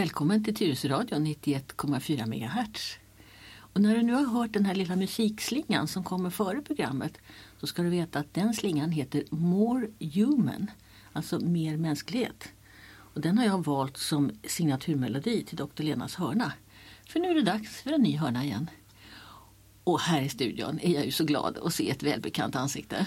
välkommen till Tyres Radio 91,4 MHz. Och när du nu har hört den här lilla musikslingan som kommer före programmet, så ska du veta att den slingan heter More Human, alltså mer mänsklighet. Och den har jag valt som signaturmelodi till Dr. Lenas hörna. För nu är det dags för en ny hörna igen. Och här i studion är jag ju så glad att se ett välbekant ansikte.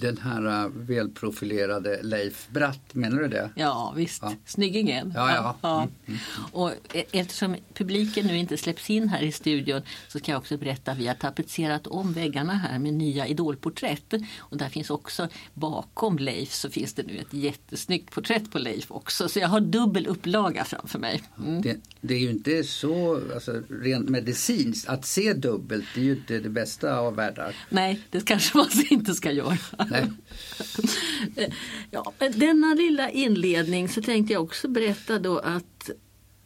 Den här välprofilerade Leif Bratt, menar du det? Ja, visst. Ja. Snyggingen. Ja. Mm, mm. Och eftersom publiken nu inte släpps in här i studion så kan jag också berätta att vi har tapetserat om väggarna här med nya idolporträtt. Och där finns också, bakom Leif så finns det nu ett jättesnyggt porträtt på Leif också. Så jag har dubbel upplaga framför mig. Mm. Det är ju inte så, alltså, rent medicinskt, att se dubbelt, det är ju inte det bästa av världar. Nej, det kanske man inte ska göra. Nej. Ja, denna lilla inledning så tänkte jag också berätta då att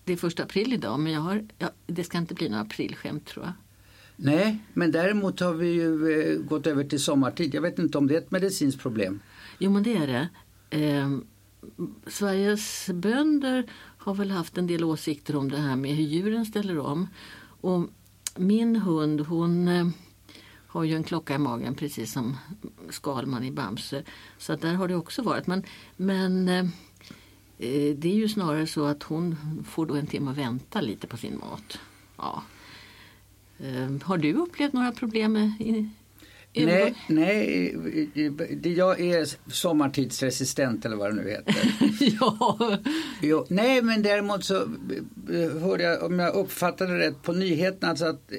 det är 1 april idag, men det ska inte bli några aprilskämt, tror jag. Nej, men däremot har vi ju gått över till sommartid. Jag vet inte om det är ett medicinskt problem. Jo, men det är det. Sveriges bönder har väl haft en del åsikter om det här med hur djuren ställer om. Och min hund, hon har ju en klocka i magen precis som Skalman i Bamser. Så att där har det också varit. Men det är ju snarare så att hon får då en timme att vänta lite på sin mat. Ja. Har du upplevt några problem med? Nej, jag är sommartidsresistent eller vad det nu heter. Ja. Jo, nej, men däremot så hörde jag, om jag uppfattade rätt på nyheterna, alltså att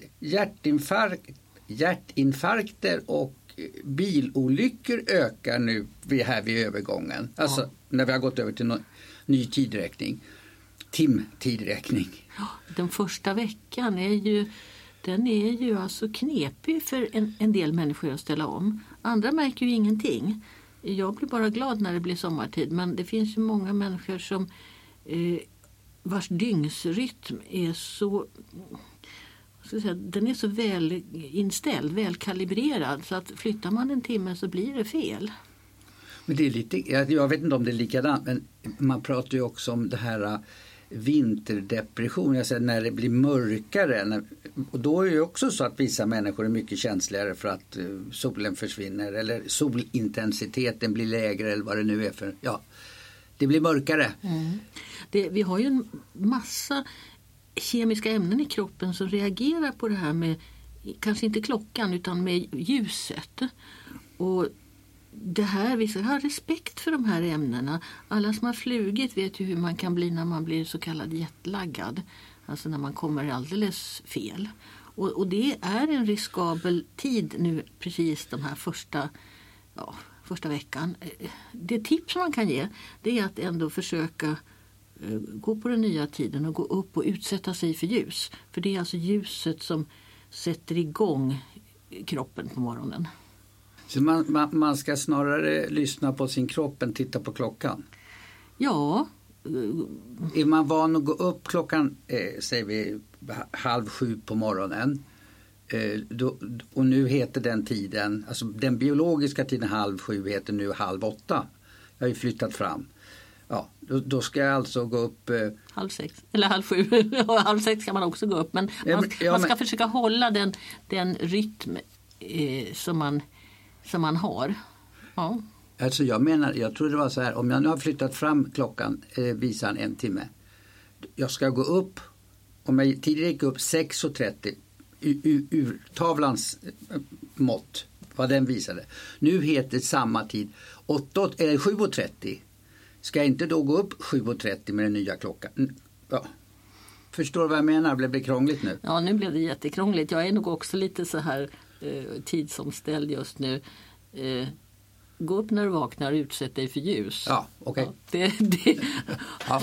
hjärtinfarkter och bilolyckor ökar nu här vid övergången. Alltså när vi har gått över till någon ny timtidräkning. Ja, den första veckan är ju alltså knepig för en del människor att ställa om. Andra märker ju ingenting. Jag blir bara glad när det blir sommartid, men det finns ju många människor som vars dygnsrytm är så... Den är så väl inställd, väl kalibrerad, så att flyttar man en timme så blir det fel. Men det är lite, jag vet inte om det är likadant, men man pratar ju också om det här vinterdepression, alltså när det blir mörkare. Och då är det också så att vissa människor är mycket känsligare för att solen försvinner eller solintensiteten blir lägre eller vad det nu är för. Ja, det blir mörkare. Mm. Vi har ju en massa kemiska ämnen i kroppen som reagerar på det här med, kanske inte klockan utan med ljuset. Och det här, vi ska ha respekt för de här ämnena. Alla som har flugit vet ju hur man kan bli när man blir så kallad jetlaggad. Alltså när man kommer alldeles fel. Och det är en riskabel tid nu, precis de här första veckan. Det tips man kan ge, det är att ändå försöka gå på den nya tiden och gå upp och utsätta sig för ljus. För det är alltså ljuset som sätter igång kroppen på morgonen. Så man ska snarare lyssna på sin kropp än titta på klockan? Ja. Är man van att gå upp klockan, säger vi 6:30 på morgonen, och nu heter den tiden, alltså den biologiska tiden 6:30 heter nu 7:30. Jag har ju flyttat fram. Ja, då ska jag alltså gå upp... 6:30 eller 7:30. 6:30 kan man också gå upp. Men man ska försöka hålla den rytm som man har. Ja. Alltså jag tror det var så här. Om jag nu har flyttat fram klockan, visan en timme. Jag ska gå upp, om jag tidigare gick upp 6:30. Ur tavlans mått, vad den visade. Nu heter samma tid 7:30. Ska jag inte då gå upp 7:30 med den nya klockan? Ja. Förstår vad jag menar? Blev det krångligt nu? Ja, nu blev det jättekrångligt. Jag är nog också lite så här tidsomställd just nu. Gå upp när du vaknar och utsätt dig för ljus. Ja, okej. Okay. Ja, ja.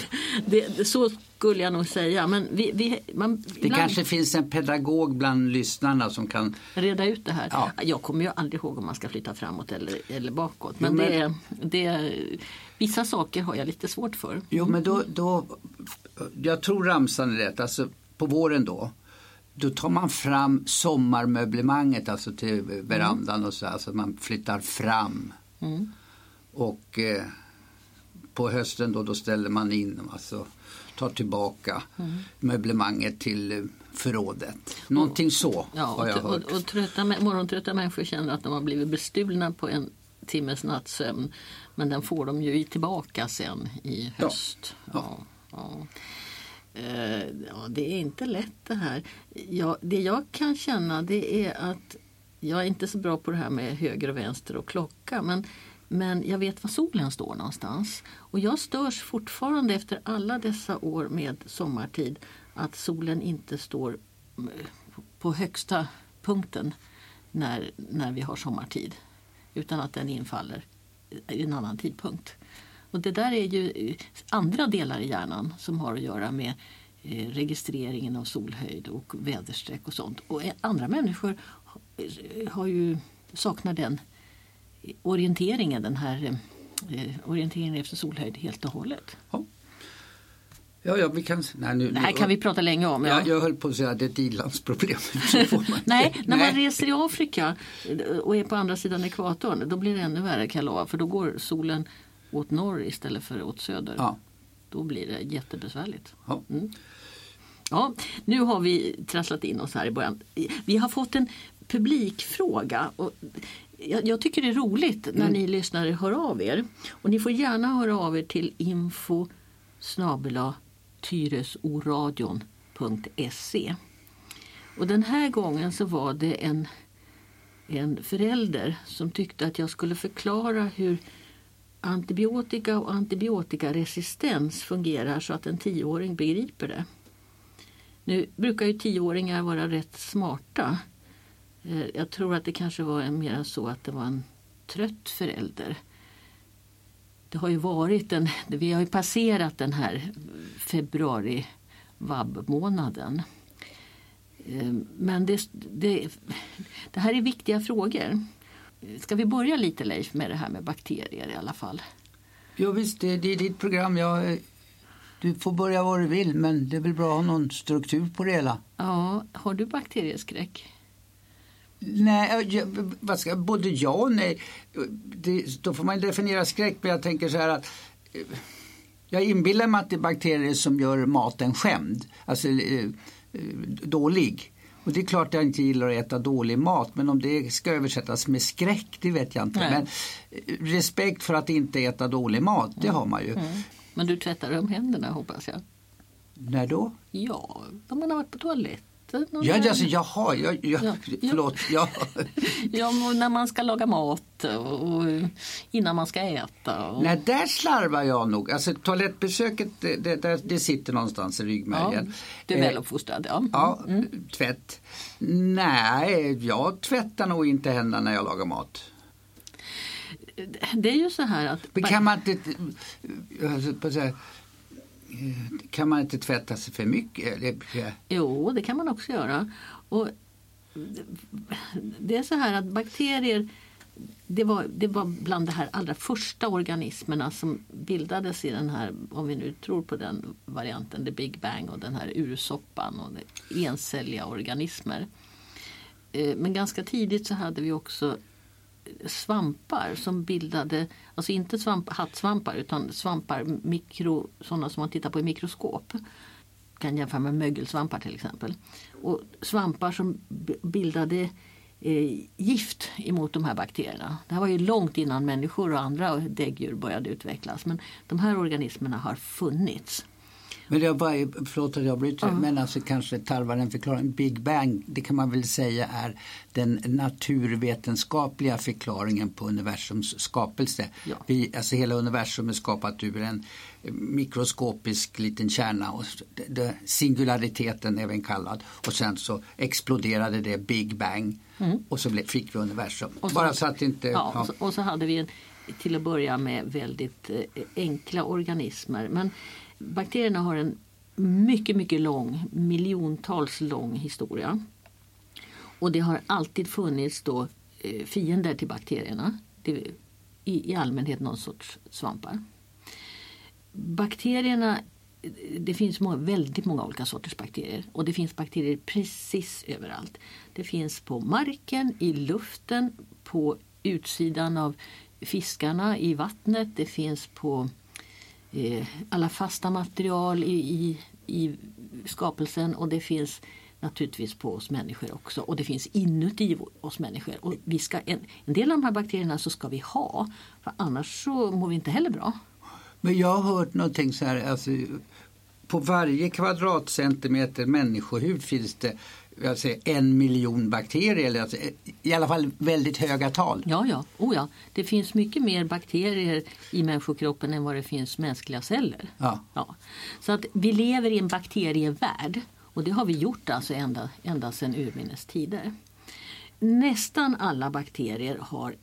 Så skulle jag nog säga. Men ibland kanske finns en pedagog bland lyssnarna som kan... reda ut det här. Ja. Jag kommer ju aldrig ihåg om man ska flytta framåt eller bakåt. Men, vissa saker har jag lite svårt för. Jo, men då jag tror ramsan är rätt. Alltså på våren då tar man fram sommarmöblemanget, alltså till verandan och så, alltså man flyttar fram. Och på hösten då ställer man in, alltså ta tillbaka möblemanget till förrådet. Någonting så har jag hört. Och morgontrötta människor känner att de har blivit bestulna på en timmes nattsömn. Men den får de ju tillbaka sen i höst. Ja, det är inte lätt det här. Det jag kan känna det är att jag är inte så bra på det här med höger och vänster och klocka. Men jag vet var solen står någonstans. Och jag störs fortfarande efter alla dessa år med sommartid att solen inte står på högsta punkten när vi har sommartid. Utan att den infaller i en annan tidpunkt. Och det där är ju andra delar i hjärnan som har att göra med registreringen av solhöjd och väderstreck och sånt. Och andra människor har ju saknar den orienteringen, den här orienteringen efter solhöjd helt och hållet. Ja, vi kan... det här kan vi prata länge om. Ja. Jag höll på att säga att det är ett ilandsproblem. När man reser i Afrika och är på andra sidan ekvatorn, då blir det ännu värre kalav, för då går solen åt norr istället för åt söder. Ja. Då blir det jättebesvärligt. Ja. Mm. Ja, nu har vi trasslat in oss här i början. Vi har fått en publikfråga och jag tycker det är roligt när ni lyssnare hör av er. Och ni får gärna höra av er till info@tyresoradion.se. Och den här gången så var det en förälder som tyckte att jag skulle förklara hur antibiotika och antibiotikaresistens fungerar så att en 10-åring begriper det. Nu brukar ju 10-åringar vara rätt smarta. Jag tror att det kanske var mer så att det var en trött förälder. Det har ju varit vi har ju passerat den här februari-vabb-månaden. Men det här är viktiga frågor. Ska vi börja lite, Leif, med det här med bakterier i alla fall? Ja visst, det är ditt program. Du får börja var du vill, men det är väl bra att ha någon struktur på det hela. Ja, har du bakterieskräck? Nej, både ja och nej. Då får man definiera skräck, men jag tänker så här att jag inbillar mig att det är bakterier som gör maten skämd, alltså dålig. Och det är klart jag inte gillar att äta dålig mat, men om det ska översättas med skräck, det vet jag inte. Nej. Men respekt för att inte äta dålig mat, det har man ju. Mm. Men du tvättar om händerna, hoppas jag. När då? Ja, om man har varit på toalett. När man ska laga mat och innan man ska äta. Nej, där slarvar jag nog. Alltså toalettbesöket, det sitter någonstans i ryggmärgen. Ja, du är väl uppfostrad, ja. Ja, tvätt. Nej, jag tvättar nog inte händerna när jag lagar mat. Det är ju så här att... Men kan man inte tvätta sig för mycket? Jo, det kan man också göra. Och det är så här att bakterier, det var bland de här allra första organismerna som bildades i den här, om vi nu tror på den varianten, the Big Bang och den här ursoppan och encelliga organismer. Men ganska tidigt så hade vi också svampar som bildade, alltså inte hattsvampar utan svampar, sådana som man tittar på i mikroskop. Kan jämföra med mögelsvampar till exempel. Och svampar som bildade gift emot de här bakterierna. Det här var ju långt innan människor och andra däggdjur började utvecklas. Men de här organismerna har funnits. Men förlåt att jag bryter, men alltså kanske tarvar en förklaring. Big Bang, det kan man väl säga är den naturvetenskapliga förklaringen på universums skapelse. Ja. Alltså hela universum är skapat ur en mikroskopisk liten kärna, och singulariteten är väl kallad. Och sen så exploderade det Big Bang och så fick vi universum. Och så, bara så att inte... Ja. Och så hade vi till att börja med väldigt enkla organismer, men... Bakterierna har en mycket, mycket lång, miljontals lång historia. Och det har alltid funnits då fiender till bakterierna. I allmänhet någon sorts svampar. Bakterierna, det finns väldigt många olika sorters bakterier. Och det finns bakterier precis överallt. Det finns på marken, i luften, på utsidan av fiskarna, i vattnet. Det finns på alla fasta material i skapelsen, och det finns naturligtvis på oss människor också, och det finns inuti oss människor, och vi ska, en del av de här bakterierna så ska vi ha, för annars så mår vi inte heller bra. Men jag har hört någonting så här, alltså, på varje kvadratcentimeter människohud finns det, jag säger, 1 miljon bakterier, eller alltså, i alla fall väldigt höga tal. Ja. Det finns mycket mer bakterier i människokroppen än vad det finns mänskliga celler. Ja. Så att vi lever i en bakterievärld, och det har vi gjort alltså ända sedan urminnes tider. Nästan alla bakterier har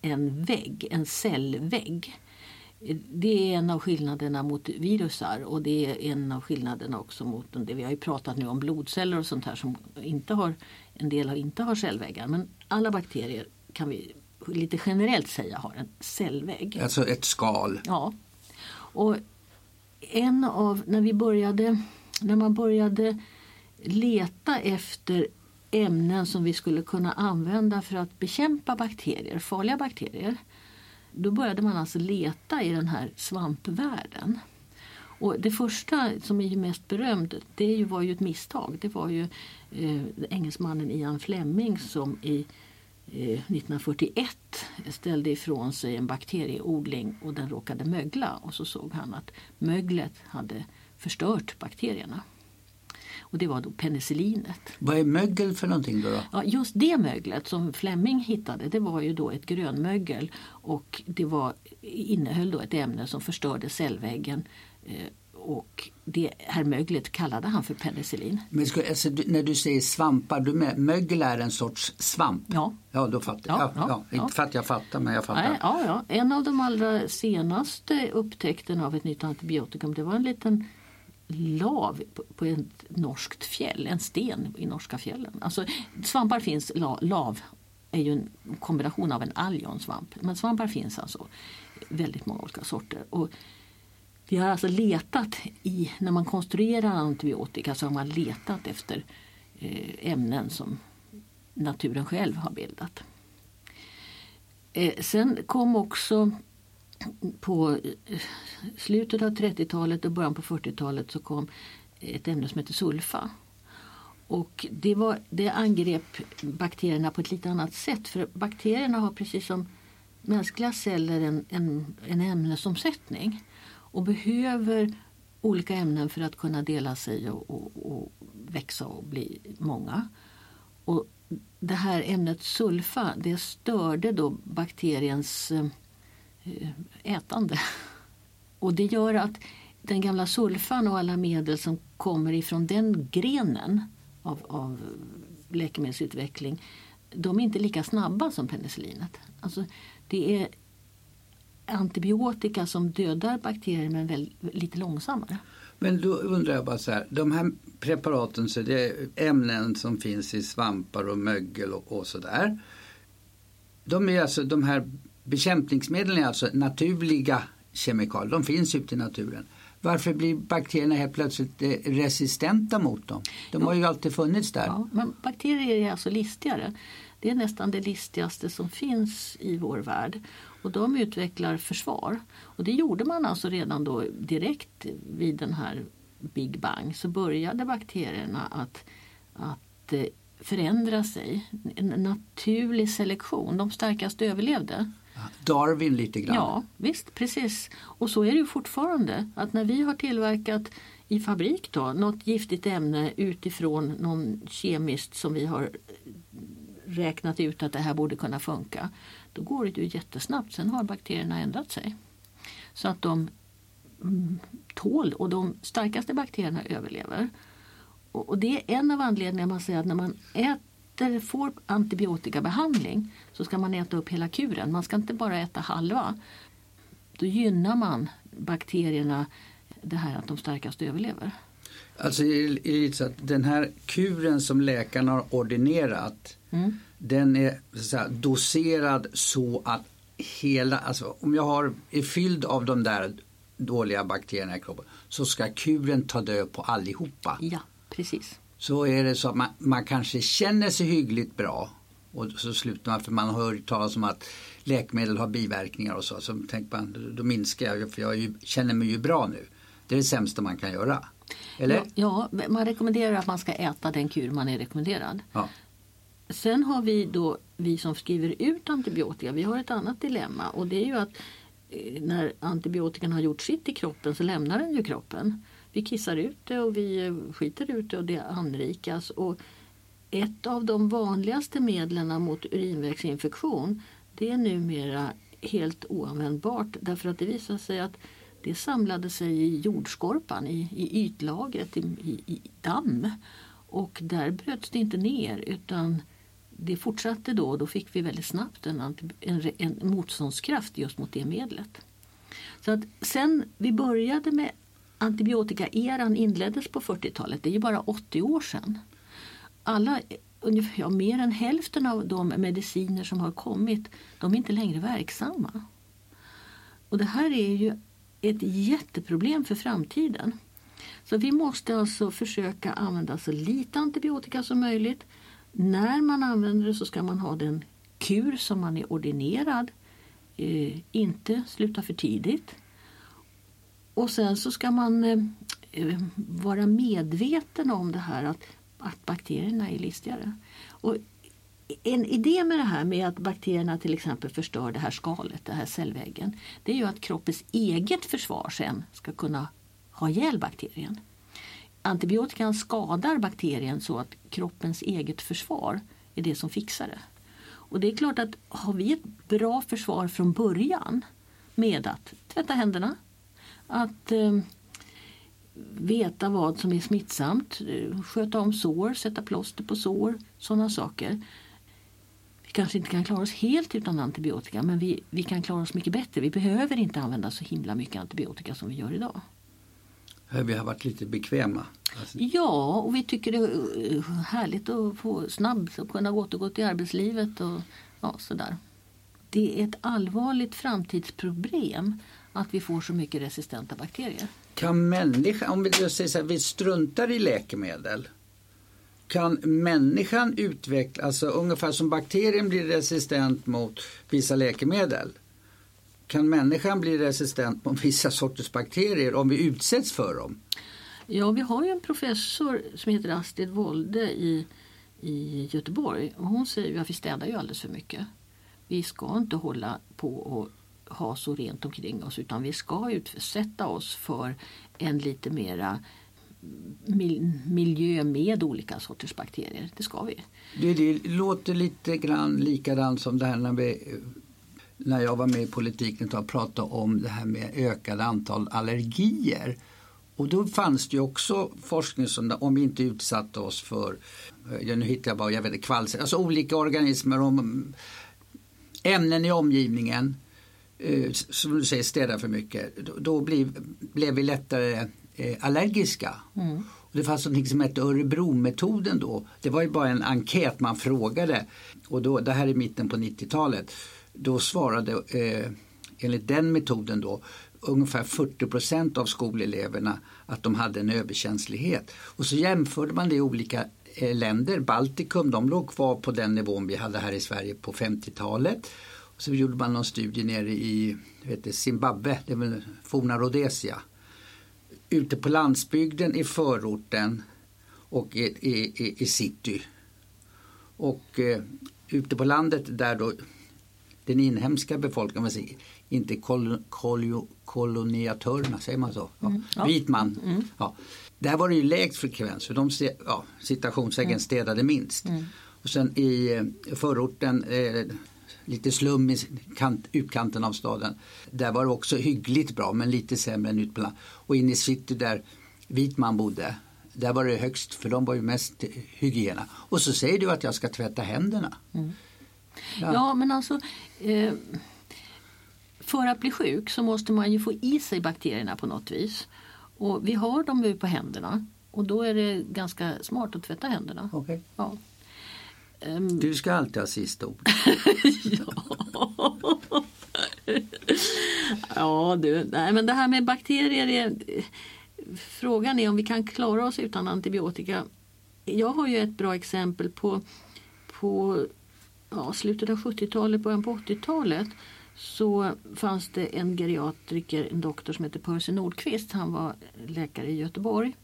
en vägg, en cellvägg. Det är en av skillnaderna mot virusar, och det är en av skillnaderna också mot det. Vi har ju pratat nu om blodceller och sånt här som inte har, en del har inte har cellväggar, men alla bakterier kan vi lite generellt säga har en cellvägg. Alltså ett skal. Ja. Och en av, när man började leta efter ämnen som vi skulle kunna använda för att bekämpa bakterier, farliga bakterier, då började man alltså leta i den här svampvärlden. Och det första som är ju mest berömt, det var ju ett misstag. Det var ju engelsmannen Ian Fleming som i 1941 ställde ifrån sig en bakterieodling, och den råkade mögla. Och så såg han att möglet hade förstört bakterierna. Och det var då penicillinet. Vad är mögel för någonting då? Ja, just det möglet som Fleming hittade, det var ju då ett grönmögel, och det innehöll då ett ämne som förstörde cellväggen, och det här möglet kallade han för penicillin. Men när du säger svampar, mögel är en sorts svamp? Ja. Ja, då fattar jag. Ja. Inte för att jag fattar, men jag fattar. Nej. En av de allra senaste upptäckten av ett nytt antibiotikum, det var en liten lav på ett norskt fjäll, en sten i norska fjällen. Alltså svampar finns, lav är ju en kombination av en alg och en svamp, men svampar finns alltså väldigt många olika sorter, och vi har alltså letat i, när man konstruerar antibiotika så har man letat efter ämnen som naturen själv har bildat. Sen kom också på slutet av 30-talet och början på 40-talet så kom ett ämne som heter sulfa. Och det angrepp bakterierna på ett lite annat sätt. För bakterierna har precis som mänskliga celler en ämnesomsättning. Och behöver olika ämnen för att kunna dela sig och växa och bli många. Och det här ämnet sulfa, det störde då bakteriens ätande. Och det gör att den gamla sulfan och alla medel som kommer ifrån den grenen av läkemedelsutveckling, de är inte lika snabba som penicillinet. Alltså det är antibiotika som dödar bakterier men väl lite långsammare. Men då undrar jag bara så här, de här preparaten, så det är ämnen som finns i svampar och mögel och sådär. De är alltså, de här bekämpningsmedlen är alltså naturliga kemikalier. De finns ute i naturen. Varför blir bakterierna helt plötsligt resistenta mot dem? De har ju alltid funnits där. Ja, men bakterier är alltså listigare. Det är nästan det listigaste som finns i vår värld. Och de utvecklar försvar. Och det gjorde man alltså redan då direkt vid den här Big Bang. Så började bakterierna att förändra sig. En naturlig selektion. De starkaste överlevde. Darwin lite grann. Ja, visst, precis. Och så är det ju fortfarande, att när vi har tillverkat i fabrik då något giftigt ämne utifrån någon kemiskt som vi har räknat ut att det här borde kunna funka, då går det ju jättesnabbt. Sen har bakterierna ändrat sig så att de tål, och de starkaste bakterierna överlever. Och det är en av anledningarna man säger att när man får antibiotikabehandling så ska man äta upp hela kuren. Man ska inte bara äta halva. Då gynnar man bakterierna, det här att de starkaste överlever. Alltså den här kuren som läkarna har ordinerat, den är så här, doserad så att hela, alltså om jag är fylld av de där dåliga bakterierna i kroppen så ska kuren ta död på allihopa. Ja, precis. Så är det så att man kanske känner sig hyggligt bra, Och så slutar man, för man hör ju talas om att läkemedel har biverkningar och så. Så tänker man, då minskar jag, för jag känner mig ju bra nu. Det är det sämsta man kan göra. Eller? Ja, ja, man rekommenderar att man ska äta den kur man är rekommenderad. Ja. Sen har vi då, vi som skriver ut antibiotika, vi har ett annat dilemma. Och det är ju att när antibiotikan har gjort sitt i kroppen så lämnar den ju kroppen. Vi kissar ut det och vi skiter ut det och det anrikas. Och ett av de vanligaste medlen mot urinvägsinfektion, det är numera helt oanvändbart. Därför att det visar sig att det samlade sig i jordskorpan, i ytlagret, i damm. Och där bröts det inte ner, utan det fortsatte då. Då fick vi väldigt snabbt en motståndskraft just mot det medlet. Så att sen vi började med antibiotikaeran inleddes på 40-talet. Det är ju bara 80 år sedan. Alla, ungefär, ja, mer än hälften av de mediciner som har kommit, de är inte längre verksamma. Och det här är ju ett jätteproblem för framtiden. Så vi måste alltså försöka använda så lite antibiotika som möjligt. När man använder det så ska man ha den kur som man är ordinerad. Inte sluta för tidigt. Och sen så ska man vara medveten om det här att bakterierna är listigare. Och en idé med det här med att bakterierna till exempel förstör det här skalet, det här cellväggen, det är ju att kroppens eget försvar sen ska kunna ha ihjäl bakterien. Antibiotikan skadar bakterien så att kroppens eget försvar är det som fixar det. Och det är klart att har vi ett bra försvar från början med att tvätta händerna, att veta vad som är smittsamt, sköta om sår, sätta plåster på sår, sådana saker. Vi kanske inte kan klara oss helt utan antibiotika, men vi kan klara oss mycket bättre. Vi behöver inte använda så himla mycket antibiotika som vi gör idag. Vi har varit lite bekväma. Ja, och vi tycker det är härligt att få snabbt och kunna återgå till arbetslivet och ja, sådär. Det är ett allvarligt framtidsproblem att vi får så mycket resistenta bakterier. Kan människan, om vi säger så här, vi struntar i läkemedel. Kan människan utveckla, alltså ungefär som bakterien blir resistent mot vissa läkemedel. Kan människan bli resistent mot vissa sorters bakterier om vi utsätts för dem? Ja, vi har ju en professor som heter Astrid Völde i Göteborg. Och hon säger ju att vi städar ju alldeles för mycket. Vi ska inte hålla på och ha så rent omkring oss, utan vi ska utsätta oss för en lite mera miljö med olika sorters bakterier. Det ska vi. Det låter lite grann likadant som det här när jag var med i politiken och pratade om det här med ökade antal allergier. Och då fanns det ju också forskning som om vi inte utsatte oss för, nu hittar jag bara, jag vet inte, kvalser, alltså olika organismer och ämnen i omgivningen, som du säger, städa för mycket, då blev vi lättare allergiska. Mm. Och det fanns något som hette Örebro-metoden då. Det var ju bara en enkät man frågade. Och då, det här är mitten på 90-talet. Då svarade, enligt den metoden då, ungefär 40% av skoleleverna att de hade en överkänslighet. Och så jämförde man det i olika länder. Baltikum, de låg kvar på den nivån vi hade här i Sverige på 50-talet. Så gjorde man någon studie nere i Zimbabwe, det är väl forna Rhodesia. Ute på landsbygden, i förorten och i city. Och ute på landet där då den inhemska befolkningen, man säger, inte koloniatörerna, säger man så? Ja. Mm, ja. Vit man. Mm. Ja. Där var det ju lägst frekvens, för de citationssägen städade minst. Mm. Och sen i förorten, lite slum i utkanten av staden. Där var det också hyggligt bra, men lite sämre än utplan. Och in i city där vit man bodde, där var det högst, för de var ju mest hygiena. Och så säger du att jag ska tvätta händerna. Mm. Ja, men alltså för att bli sjuk så måste man ju få i sig bakterierna på något vis. Och vi har dem ju på händerna. Och då är det ganska smart att tvätta händerna. Okej. Ja. Du ska alltid ha sista ord. Ja. Ja, du. Nej, men det här med bakterier är, frågan är om vi kan klara oss utan antibiotika. Jag har ju ett bra exempel på slutet av 70-talet, början på 80-talet, så fanns det en geriatriker, en doktor som heter Percy Nordqvist. Han var läkare i Göteborg.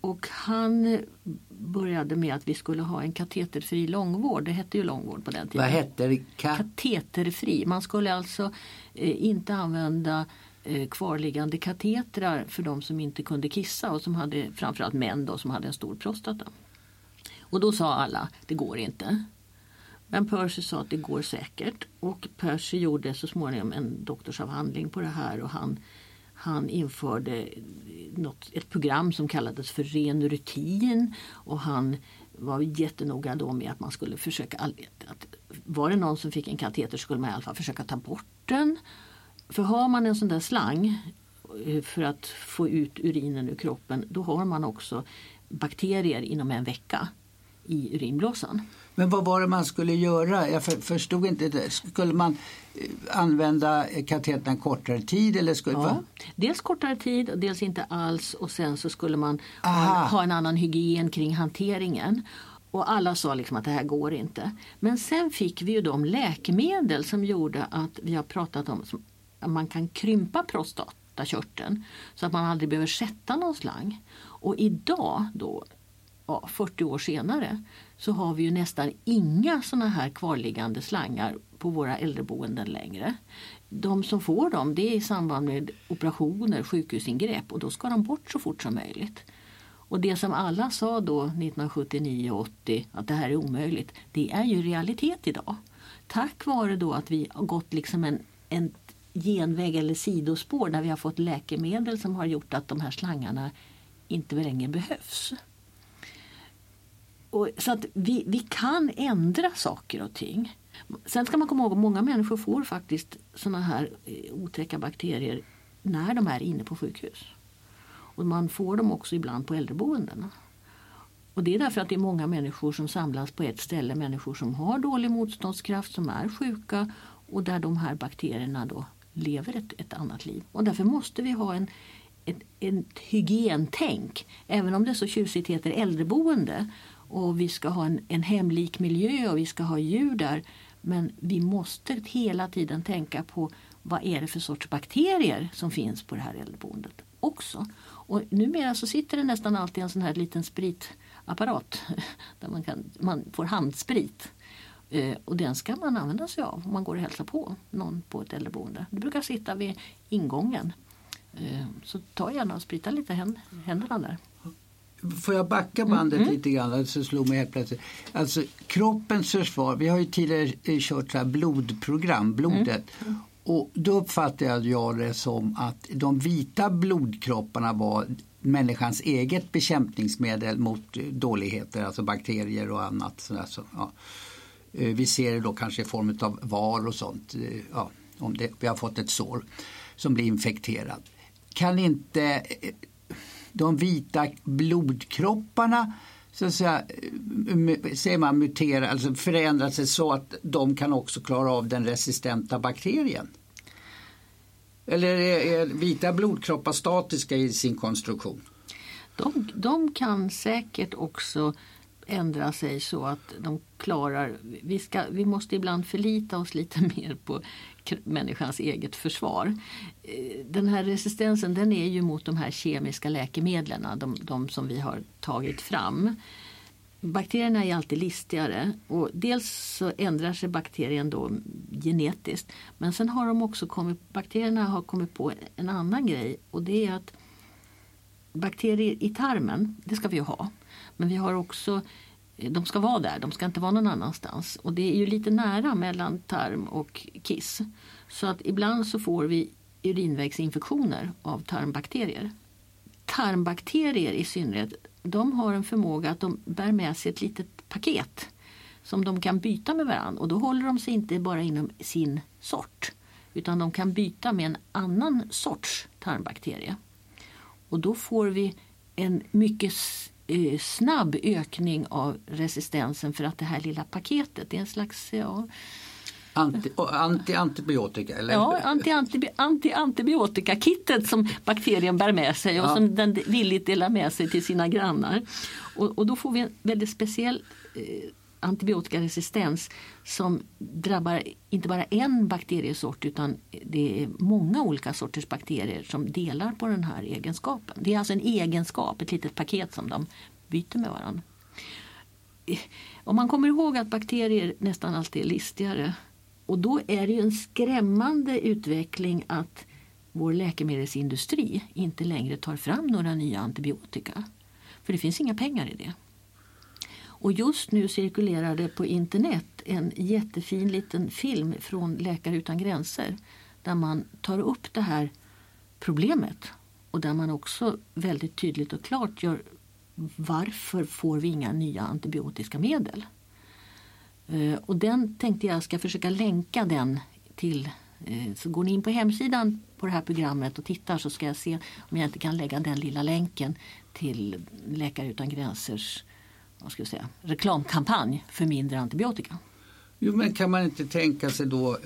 Och han började med att vi skulle ha en kateterfri långvård. Det hette ju långvård på den tiden. Vad hette det? Kateterfri. Man skulle alltså inte använda kvarliggande katetrar för de som inte kunde kissa. Och som hade, framförallt män då, som hade en stor prostata. Och då sa alla, det går inte. Men Percy sa att det går säkert. Och Percy gjorde så småningom en doktorsavhandling på det här. Och han införde ett program som kallades för ren rutin, och han var jättenoga då med att man skulle försöka, att var det någon som fick en kateter skulle man i alla fall försöka ta bort den. För har man en sån där slang för att få ut urinen ur kroppen, då har man också bakterier inom en vecka i urinblåsan. Men vad var det man skulle göra? Jag förstod inte det. Skulle man använda katetern kortare tid? Eller skulle dels kortare tid och dels inte alls. Och sen så skulle man ha en annan hygien kring hanteringen. Och alla sa liksom att det här går inte. Men sen fick vi ju de läkemedel som gjorde att vi har pratat om att man kan krympa prostatakörteln. Så att man aldrig behöver sätta någon slang. Och idag då, 40 år senare, så har vi ju nästan inga såna här kvarliggande slangar på våra äldreboenden längre. De som får dem, det är i samband med operationer, sjukhusingrepp, och då ska de bort så fort som möjligt. Och det som alla sa då 1979 och 80 att det här är omöjligt, det är ju realitet idag. Tack vare då att vi har gått liksom en genväg eller sidospår där vi har fått läkemedel som har gjort att de här slangarna inte längre behövs. Och så att vi kan ändra saker och ting. Sen ska man komma ihåg att många människor får faktiskt såna här otäcka bakterier när de är inne på sjukhus. Och man får dem också ibland på äldreboendena. Och det är därför att det är många människor som samlas på ett ställe. Människor som har dålig motståndskraft, som är sjuka, och där de här bakterierna då lever ett annat liv. Och därför måste vi ha en hygientänk. Även om det så tjusigt heter äldreboende. Och vi ska ha en hemlik miljö och vi ska ha djur där. Men vi måste hela tiden tänka på vad är det för sorts bakterier som finns på det här äldreboendet också. Och numera så sitter det nästan alltid en sån här liten spritapparat där man får handsprit. Och den ska man använda sig av om man går och hälsar på någon på ett äldreboende. Det brukar sitta vid ingången. Så ta gärna och sprita lite händerna där. Får jag backa bandet lite grann, så slog mig helt plötsligt. Alltså kroppens försvar, vi har ju tidigare kört så här blodprogram, blodet. Mm. Och då uppfattade jag det som att de vita blodkropparna var människans eget bekämpningsmedel mot dåligheter, alltså bakterier och annat. Så, ja. Vi ser det då kanske i form av var och sånt, ja, om det, vi har fått ett sår som blir infekterat. Kan inte de vita blodkropparna, så att säga, ser man mutera, alltså förändrar sig så att de kan också klara av den resistenta bakterien? Eller är vita blodkroppar statiska i sin konstruktion? De kan säkert också ändra sig så att de klarar. Vi måste ibland förlita oss lite mer på människans eget försvar. Den här resistensen, den är ju mot de här kemiska läkemedlen, de som vi har tagit fram. Bakterierna är alltid listigare, och dels så ändrar sig bakterien då genetiskt, men sen har de också bakterierna har kommit på en annan grej, och det är att bakterier i tarmen, det ska vi ju ha. Men vi har också, de ska vara där, de ska inte vara någon annanstans. Och det är ju lite nära mellan tarm och kiss. Så att ibland så får vi urinvägsinfektioner av tarmbakterier. Tarmbakterier i synnerhet, de har en förmåga att de bär med sig ett litet paket som de kan byta med varandra. Och då håller de sig inte bara inom sin sort, utan de kan byta med en annan sorts tarmbakterie. Och då får vi en mycket snabb ökning av resistensen, för att det här lilla paketet är en slags antibiotika eller? Ja, antibiotika-kittet som bakterien bär med sig och som den villigt delar med sig till sina grannar. Och då får vi en väldigt speciell antibiotikaresistens som drabbar inte bara en bakteriesort utan det är många olika sorters bakterier som delar på den här egenskapen. Det är alltså en egenskap, ett litet paket som de byter med varandra. Om man kommer ihåg att bakterier nästan alltid är listigare och då är det ju en skrämmande utveckling att vår läkemedelsindustri inte längre tar fram några nya antibiotika. För det finns inga pengar i det. Och just nu cirkulerar det på internet en jättefin liten film från Läkare utan gränser där man tar upp det här problemet och där man också väldigt tydligt och klart gör varför får vi inga nya antibiotiska medel. Och den tänkte jag ska försöka länka den till, så går ni in på hemsidan på det här programmet och tittar så ska jag se om jag inte kan lägga den lilla länken till Läkare utan gränsers reklamkampanj för mindre antibiotika. Jo, men kan man inte tänka sig då,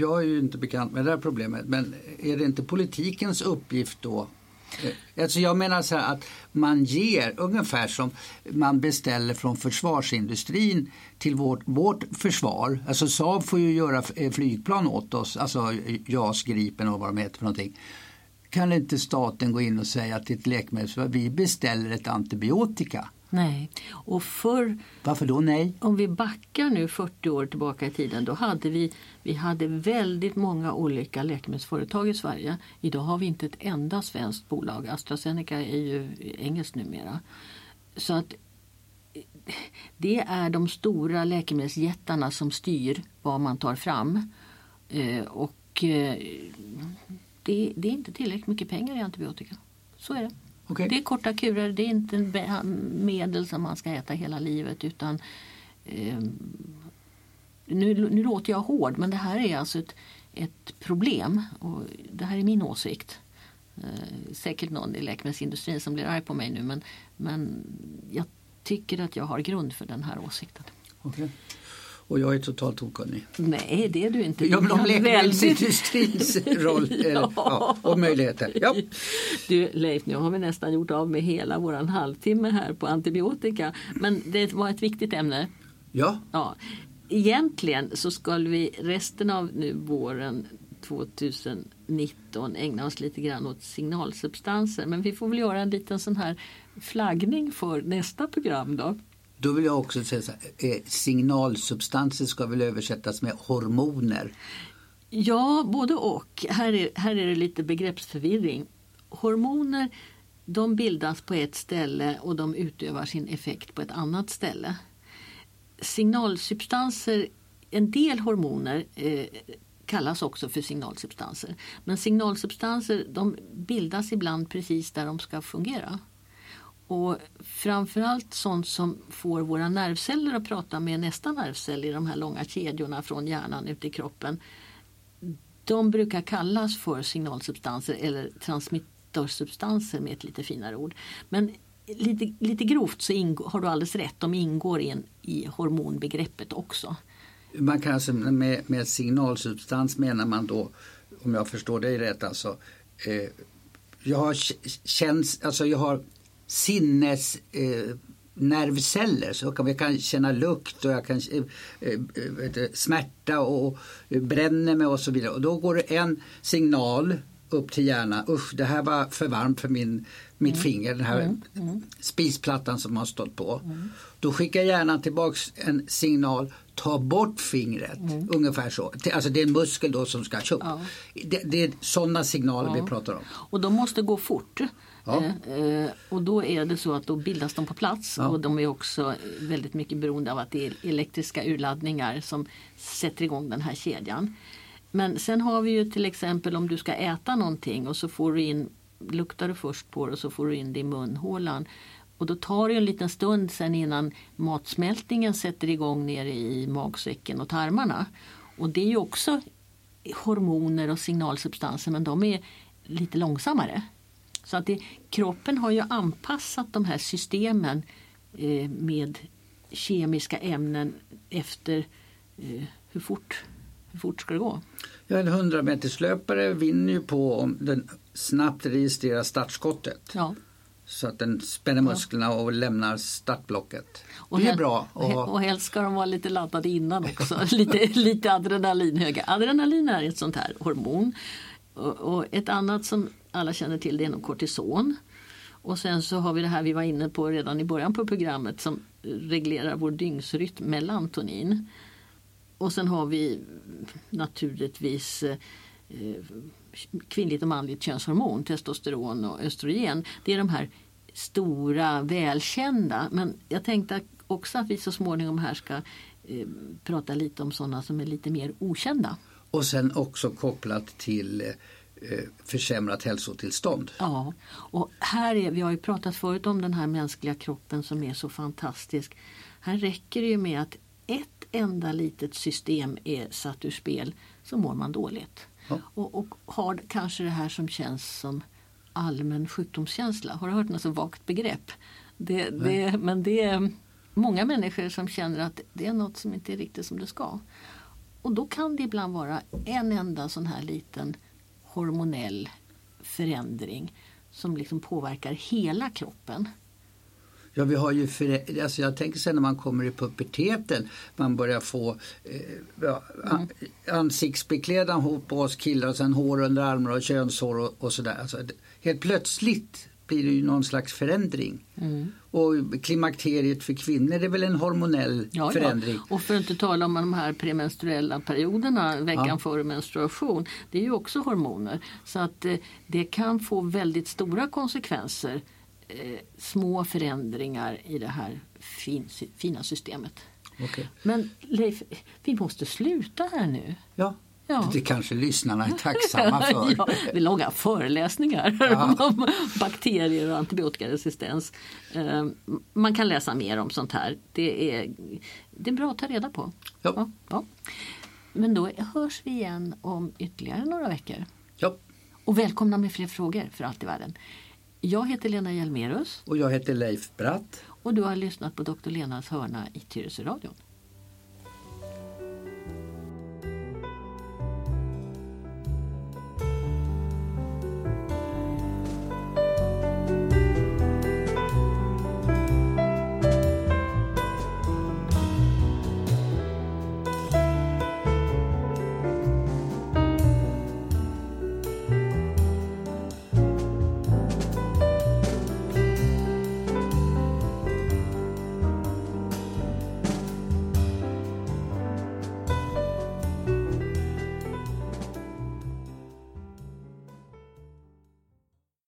jag är ju inte bekant med det här problemet, men är det inte politikens uppgift då? Alltså jag menar så här att man ger ungefär som man beställer från försvarsindustrin till vårt försvar. Alltså Saab får ju göra flygplan åt oss, alltså JAS Gripen och vad de heter för någonting. Kan inte staten gå in och säga till ett läkemedelsföretag vi beställer ett antibiotika? Nej. Och för varför då nej? Om vi backar nu 40 år tillbaka i tiden då hade vi hade väldigt många olika läkemedelsföretag i Sverige. Idag har vi inte ett enda svenskt bolag. AstraZeneca är ju engelskt numera. Så att det är de stora läkemedelsjättarna som styr vad man tar fram. Och det är inte tillräckligt mycket pengar i antibiotika. Så är det. Okay. Det är korta kurer, det är inte en medel som man ska äta hela livet utan nu låter jag hård men det här är alltså ett problem och det här är min åsikt. Säkert någon i läkemedelsindustrin som blir arg på mig nu men jag tycker att jag har grund för den här åsikten. Okay. Och jag är totalt okunnig. Nej, det är du inte. Jag blir läkemedelsindustrins roll och möjligheter. Ja. Du Leif, nu har vi nästan gjort av med hela våran halvtimme här på antibiotika. Men det var ett viktigt ämne. Ja. Egentligen så ska vi resten av nu våren 2019 ägna oss lite grann åt signalsubstanser. Men vi får väl göra en liten sån här flaggning för nästa program då. Då vill jag också säga så här, signalsubstanser ska väl översättas med hormoner? Ja, både och. Här är det lite begreppsförvirring. Hormoner, de bildas på ett ställe och de utövar sin effekt på ett annat ställe. Signalsubstanser, en del hormoner kallas också för signalsubstanser. Men signalsubstanser, de bildas ibland precis där de ska fungera. Och framförallt sånt som får våra nervceller att prata med nästa nervcell i de här långa kedjorna från hjärnan ut i kroppen. De brukar kallas för signalsubstanser eller transmittörsubstanser med ett lite finare ord. Men lite grovt så har du alldeles rätt, de ingår i hormonbegreppet också. Man kan alltså med signalsubstans menar man då, om jag förstår dig rätt alltså, jag har nervceller så jag kan känna lukt och jag kan smärta och bränner mig och så vidare och då går det en signal upp till hjärnan, usch det här var för varmt för mitt finger, den här spisplattan som har stått på då skickar hjärnan tillbaks en signal, ta bort fingret ungefär så, alltså det är en muskel då som ska köpa det är sådana signaler vi pratar om och de måste gå fort. Ja. Och då är det så att då bildas de på plats och de är också väldigt mycket beroende av att det är elektriska urladdningar som sätter igång den här kedjan. Men sen har vi ju till exempel om du ska äta någonting och så får du in, luktar du först på det och så får du in det i munhålan. Och då tar det en liten stund sen innan matsmältningen sätter igång nere i magsäcken och tarmarna. Och det är ju också hormoner och signalsubstanser men de är lite långsammare. Så att kroppen har ju anpassat de här systemen med kemiska ämnen efter hur fort ska det gå. Ja, en 100-meterslöpare vinner ju på om den snabbt registrerar startskottet. Ja. så att den spänner musklerna och lämnar startblocket. Och det är bra. Och helst ska de vara lite laddade innan också. lite adrenalinhöga. Adrenalin är ett sånt här hormon. Och ett annat som alla känner till, det är nog kortison. Och sen så har vi det här vi var inne på redan i början på programmet som reglerar vår dygnsrytm, melatonin. Och sen har vi naturligtvis kvinnligt och manligt könshormon, testosteron och östrogen. Det är de här stora, välkända. Men jag tänkte också att vi så småningom här ska prata lite om sådana som är lite mer okända. Och sen också kopplat till försämrat hälsotillstånd. Ja, och här vi har ju pratat förut om den här mänskliga kroppen som är så fantastisk. Här räcker det ju med att ett enda litet system är satt ur spel, så mår man dåligt. Ja. Och har kanske det här som känns som allmän sjukdomskänsla. Har du hört något så vagt begrepp? Men det är många människor som känner att det är något som inte är riktigt som det ska. Och då kan det ibland vara en enda sån här liten hormonell förändring som liksom påverkar hela kroppen. Ja, vi har ju alltså jag tänker sen när man kommer i puberteten, man börjar få ansiktsbeklädnad ihop på oss killar och sen hår under armar och könshår och sådär. Alltså, helt plötsligt blir det ju någon slags förändring. Mm. Och klimakteriet för kvinnor är väl en hormonell förändring. Ja. Och för att inte tala om de här premenstruella perioderna, veckan före menstruation, det är ju också hormoner. Så att det kan få väldigt stora konsekvenser, små förändringar i det här fina systemet. Okay. Men Leif, vi måste sluta här nu. Ja. Det kanske lyssnarna är tacksamma för. Ja, vi långa föreläsningar om bakterier och antibiotikaresistens. Man kan läsa mer om sånt här. Det är bra att ta reda på. Ja. Men då hörs vi igen om ytterligare några veckor. Ja. Och välkomna med fler frågor för allt i världen. Jag heter Lena Hjelmerus. Och jag heter Leif Bratt. Och du har lyssnat på Dr. Lenas hörna i Tyres Radio.